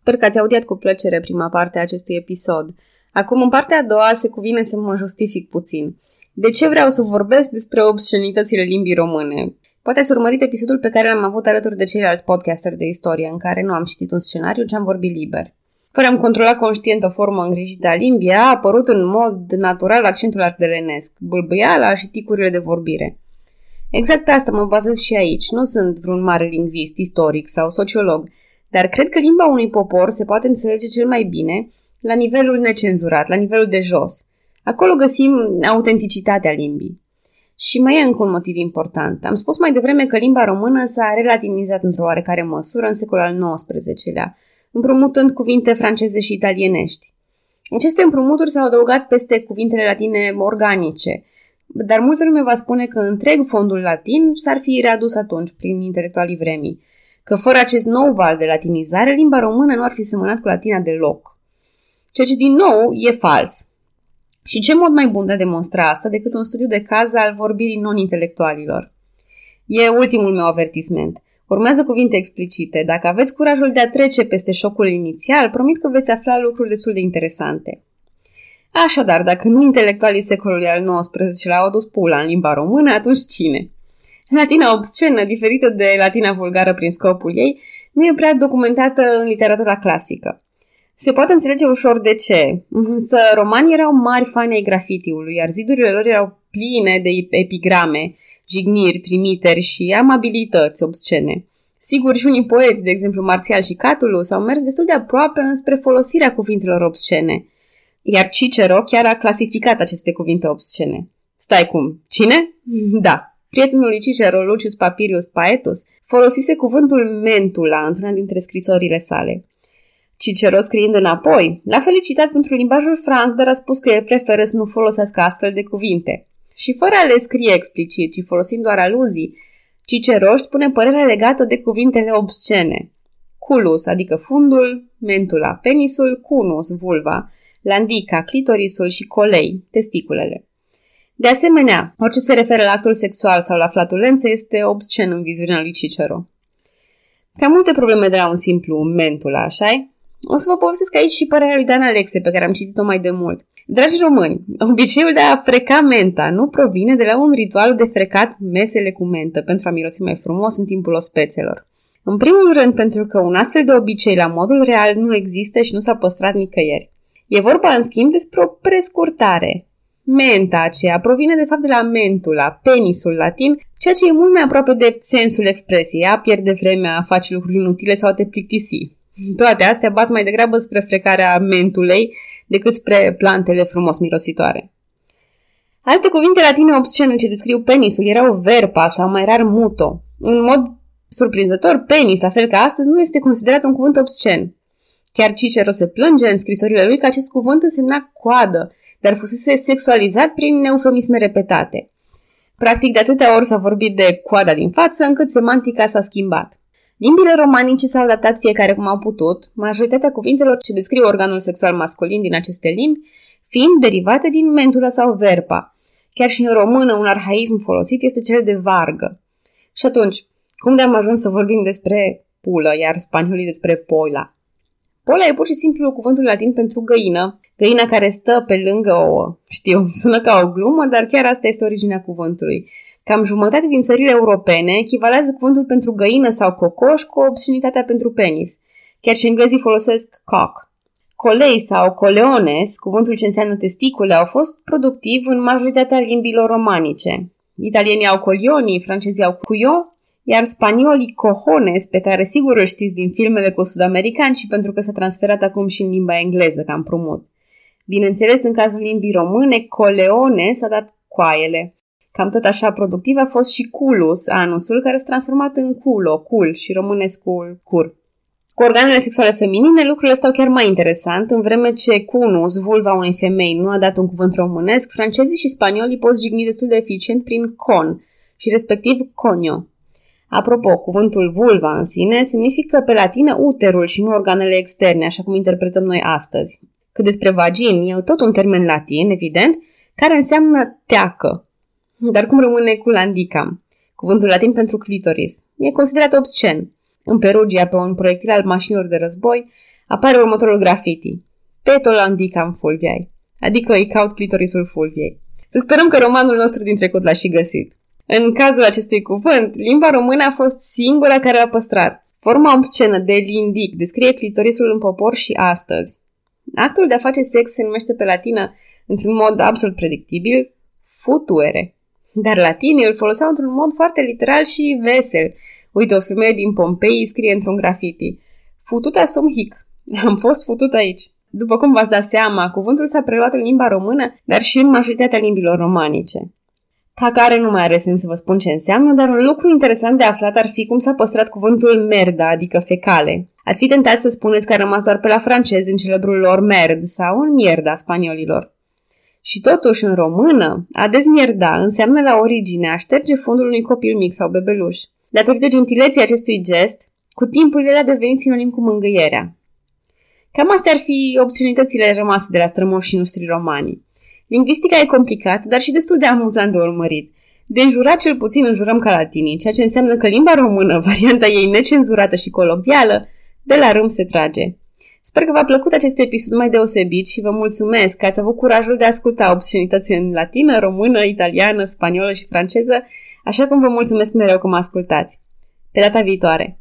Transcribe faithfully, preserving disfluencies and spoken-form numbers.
Sper că ați audiat cu plăcere prima parte a acestui episod. Acum, în partea a doua, se cuvine să mă justific puțin. De ce vreau să vorbesc despre obscenitățile limbii române? Poate ați urmărit episodul pe care l-am avut alături de ceilalți podcasteri de istorie, în care nu am citit un scenariu, ci am vorbit liber. Fără a-mi controla conștient o formă îngrijită a limbii, a apărut în mod natural accentul ardelenesc, bâlbâiala și ticurile de vorbire. Exact pe asta mă bazez și aici. Nu sunt vreun mare lingvist, istoric sau sociolog, dar cred că limba unui popor se poate înțelege cel mai bine la nivelul necenzurat, la nivelul de jos. Acolo găsim autenticitatea limbii. Și mai e încă un motiv important. Am spus mai devreme că limba română s-a relativizat într-o oarecare măsură în secolul al nouăsprezecelea, împrumutând cuvinte franceze și italienești. Aceste împrumuturi s-au adăugat peste cuvintele latine organice, dar multă lume va spune că întreg fondul latin s-ar fi readus atunci prin intelectualii vremii, că fără acest nou val de latinizare, limba română nu ar fi semănat cu latina deloc. Ceea ce, din nou, e fals. Și ce mod mai bun de a demonstra asta decât un studiu de caz al vorbirii non-intelectualilor? E ultimul meu avertisment. Urmează cuvinte explicite. Dacă aveți curajul de a trece peste șocul inițial, promit că veți afla lucruri destul de interesante. Așadar, dacă nu intelectualii secolului al nouăsprezecelea au adus pula în limba română, atunci cine? Latina obscenă, diferită de latina vulgară prin scopul ei, nu e prea documentată în literatura clasică. Se poate înțelege ușor de ce, însă romanii erau mari fani ai grafitiului, iar zidurile lor erau pline de epigrame, jigniri, trimiteri și amabilități obscene. Sigur, și unii poeți, de exemplu Martial și Catulus, au mers destul de aproape înspre folosirea cuvintelor obscene, iar Cicero chiar a clasificat aceste cuvinte obscene. Stai cum, cine? Da, prietenul lui Cicero, Lucius Papirius Paetus, folosise cuvântul mentula într-una dintre scrisorile sale. Cicero, scriind înapoi, l-a felicitat pentru limbajul franc, dar a spus că el preferă să nu folosească astfel de cuvinte. Și fără a le scrie explicit, ci folosind doar aluzii, Cicero își spune părerea legată de cuvintele obscene. Culus, adică fundul, mentula, penisul, cunus, vulva, landica, clitorisul și colei, testiculele. De asemenea, orice se referă la actul sexual sau la flatulență este obscen în viziunea lui Cicero. Cam multe probleme de la un simplu mentula, așa-i? O să vă povestesc aici și părerea lui Dan Alexe, pe care am citit-o mai de mult. Dragi români, obiceiul de a freca menta nu provine de la un ritual de frecat mesele cu mentă pentru a mirosi mai frumos în timpul ospețelor. În primul rând, pentru că un astfel de obicei la modul real nu există și nu s-a păstrat nicăieri. E vorba, în schimb, despre o prescurtare. Menta aceea provine, de fapt, de la mentula, penisul latin, ceea ce e mult mai aproape de sensul expresiei, a pierde vremea, a face lucruri inutile sau a te plictisi. Toate astea bat mai degrabă spre frecarea mentulei decât spre plantele frumos mirositoare. Alte cuvinte latine obscene ce descriu penisul erau verpa sau mai rar muto. În mod surprinzător, penis, la fel ca astăzi, nu este considerat un cuvânt obscen. Chiar Cicero se plânge în scrisorile lui că acest cuvânt însemna coadă, dar fusese sexualizat prin eufemisme repetate. Practic, de atâtea ori s-a vorbit de coada din față, încât semantica s-a schimbat. Limbile romanice s-au adaptat fiecare cum au putut, majoritatea cuvintelor ce descriu organul sexual masculin din aceste limbi fiind derivate din mentula sau verpa. Chiar și în română un arhaism folosit este cel de vargă. Și atunci, cum de-am ajuns să vorbim despre pulă, iar spaniolii despre poila? Pola e pur și simplu cuvântul latin pentru găină, găina care stă pe lângă ouă. Știu, sună ca o glumă, dar chiar asta este originea cuvântului. Cam jumătate din țările europene echivalează cuvântul pentru găină sau cocoș cu obscenitatea pentru penis. Chiar și englezii folosesc cock. Colei sau coleones, cuvântul ce înseamnă testicule, au fost productiv în majoritatea limbilor romanice. Italienii au colioni, francezii au cuio, iar spaniolii cojones, pe care sigur îl știți din filmele cu sud-americani și pentru că s-a transferat acum și în limba engleză ca împrumut. Bineînțeles, în cazul limbii române, coleone s-a dat coaiele. Cam tot așa productiv a fost și culus, anusul, care s-a transformat în culo, cul și românescul cur. Cu organele sexuale feminine, lucrurile stau chiar mai interesant. În vreme ce cunus, vulva unei femei, nu a dat un cuvânt românesc, francezii și spaniolii pot jigni destul de eficient prin con și respectiv conio. Apropo, cuvântul vulva în sine semnifică pe latină uterul și nu organele externe, așa cum interpretăm noi astăzi. Cât despre vagin, e tot un termen latin, evident, care înseamnă teacă. Dar cum rămâne cu landicam, cuvântul latin pentru clitoris? E considerat obscen. În Perugia, pe un proiectil al mașinilor de război, apare următorul graffiti. Petulam dicam Fulviae, adică îi caut clitorisul Fulviei. Să sperăm că romanul nostru din trecut l-a și găsit. În cazul acestui cuvânt, limba română a fost singura care l-a păstrat. Forma obscenă de lindic descrie clitorisul în popor și astăzi. Actul de a face sex se numește pe latină, într-un mod absolut predictibil, futuere. Dar latinii îl foloseau într-un mod foarte literal și vesel. Uite, o femeie din Pompeii scrie într-un graffiti: Fututa sum hic. Am fost futut aici. După cum v-ați dat seama, cuvântul s-a preluat în limba română, dar și în majoritatea limbilor romanice. Ca care nu mai are sens să vă spun ce înseamnă, dar un lucru interesant de aflat ar fi cum s-a păstrat cuvântul merda, adică fecale. Ați fi tentați să spuneți că a rămas doar pe la francezi în celebrul lor merd sau în mierda spaniolilor. Și totuși, în română, a dezmierda înseamnă la origine a șterge fundul unui copil mic sau bebeluș. Datorită gentileții acestui gest, cu timpul el a devenit sinonim cu mângâierea. Cam astea ar fi obscenitățile rămase de la strămoșii noștri romani. Lingvistica e complicată, dar și destul de amuzant de urmărit. De înjurat cel puțin înjurăm ca latinii, ceea ce înseamnă că limba română, varianta ei necenzurată și colobială, de la râm se trage. Sper că v-a plăcut acest episod mai deosebit și vă mulțumesc că ați avut curajul de a asculta obscenități în latină, română, italiană, spaniolă și franceză, așa cum vă mulțumesc mereu că mă ascultați. Pe data viitoare!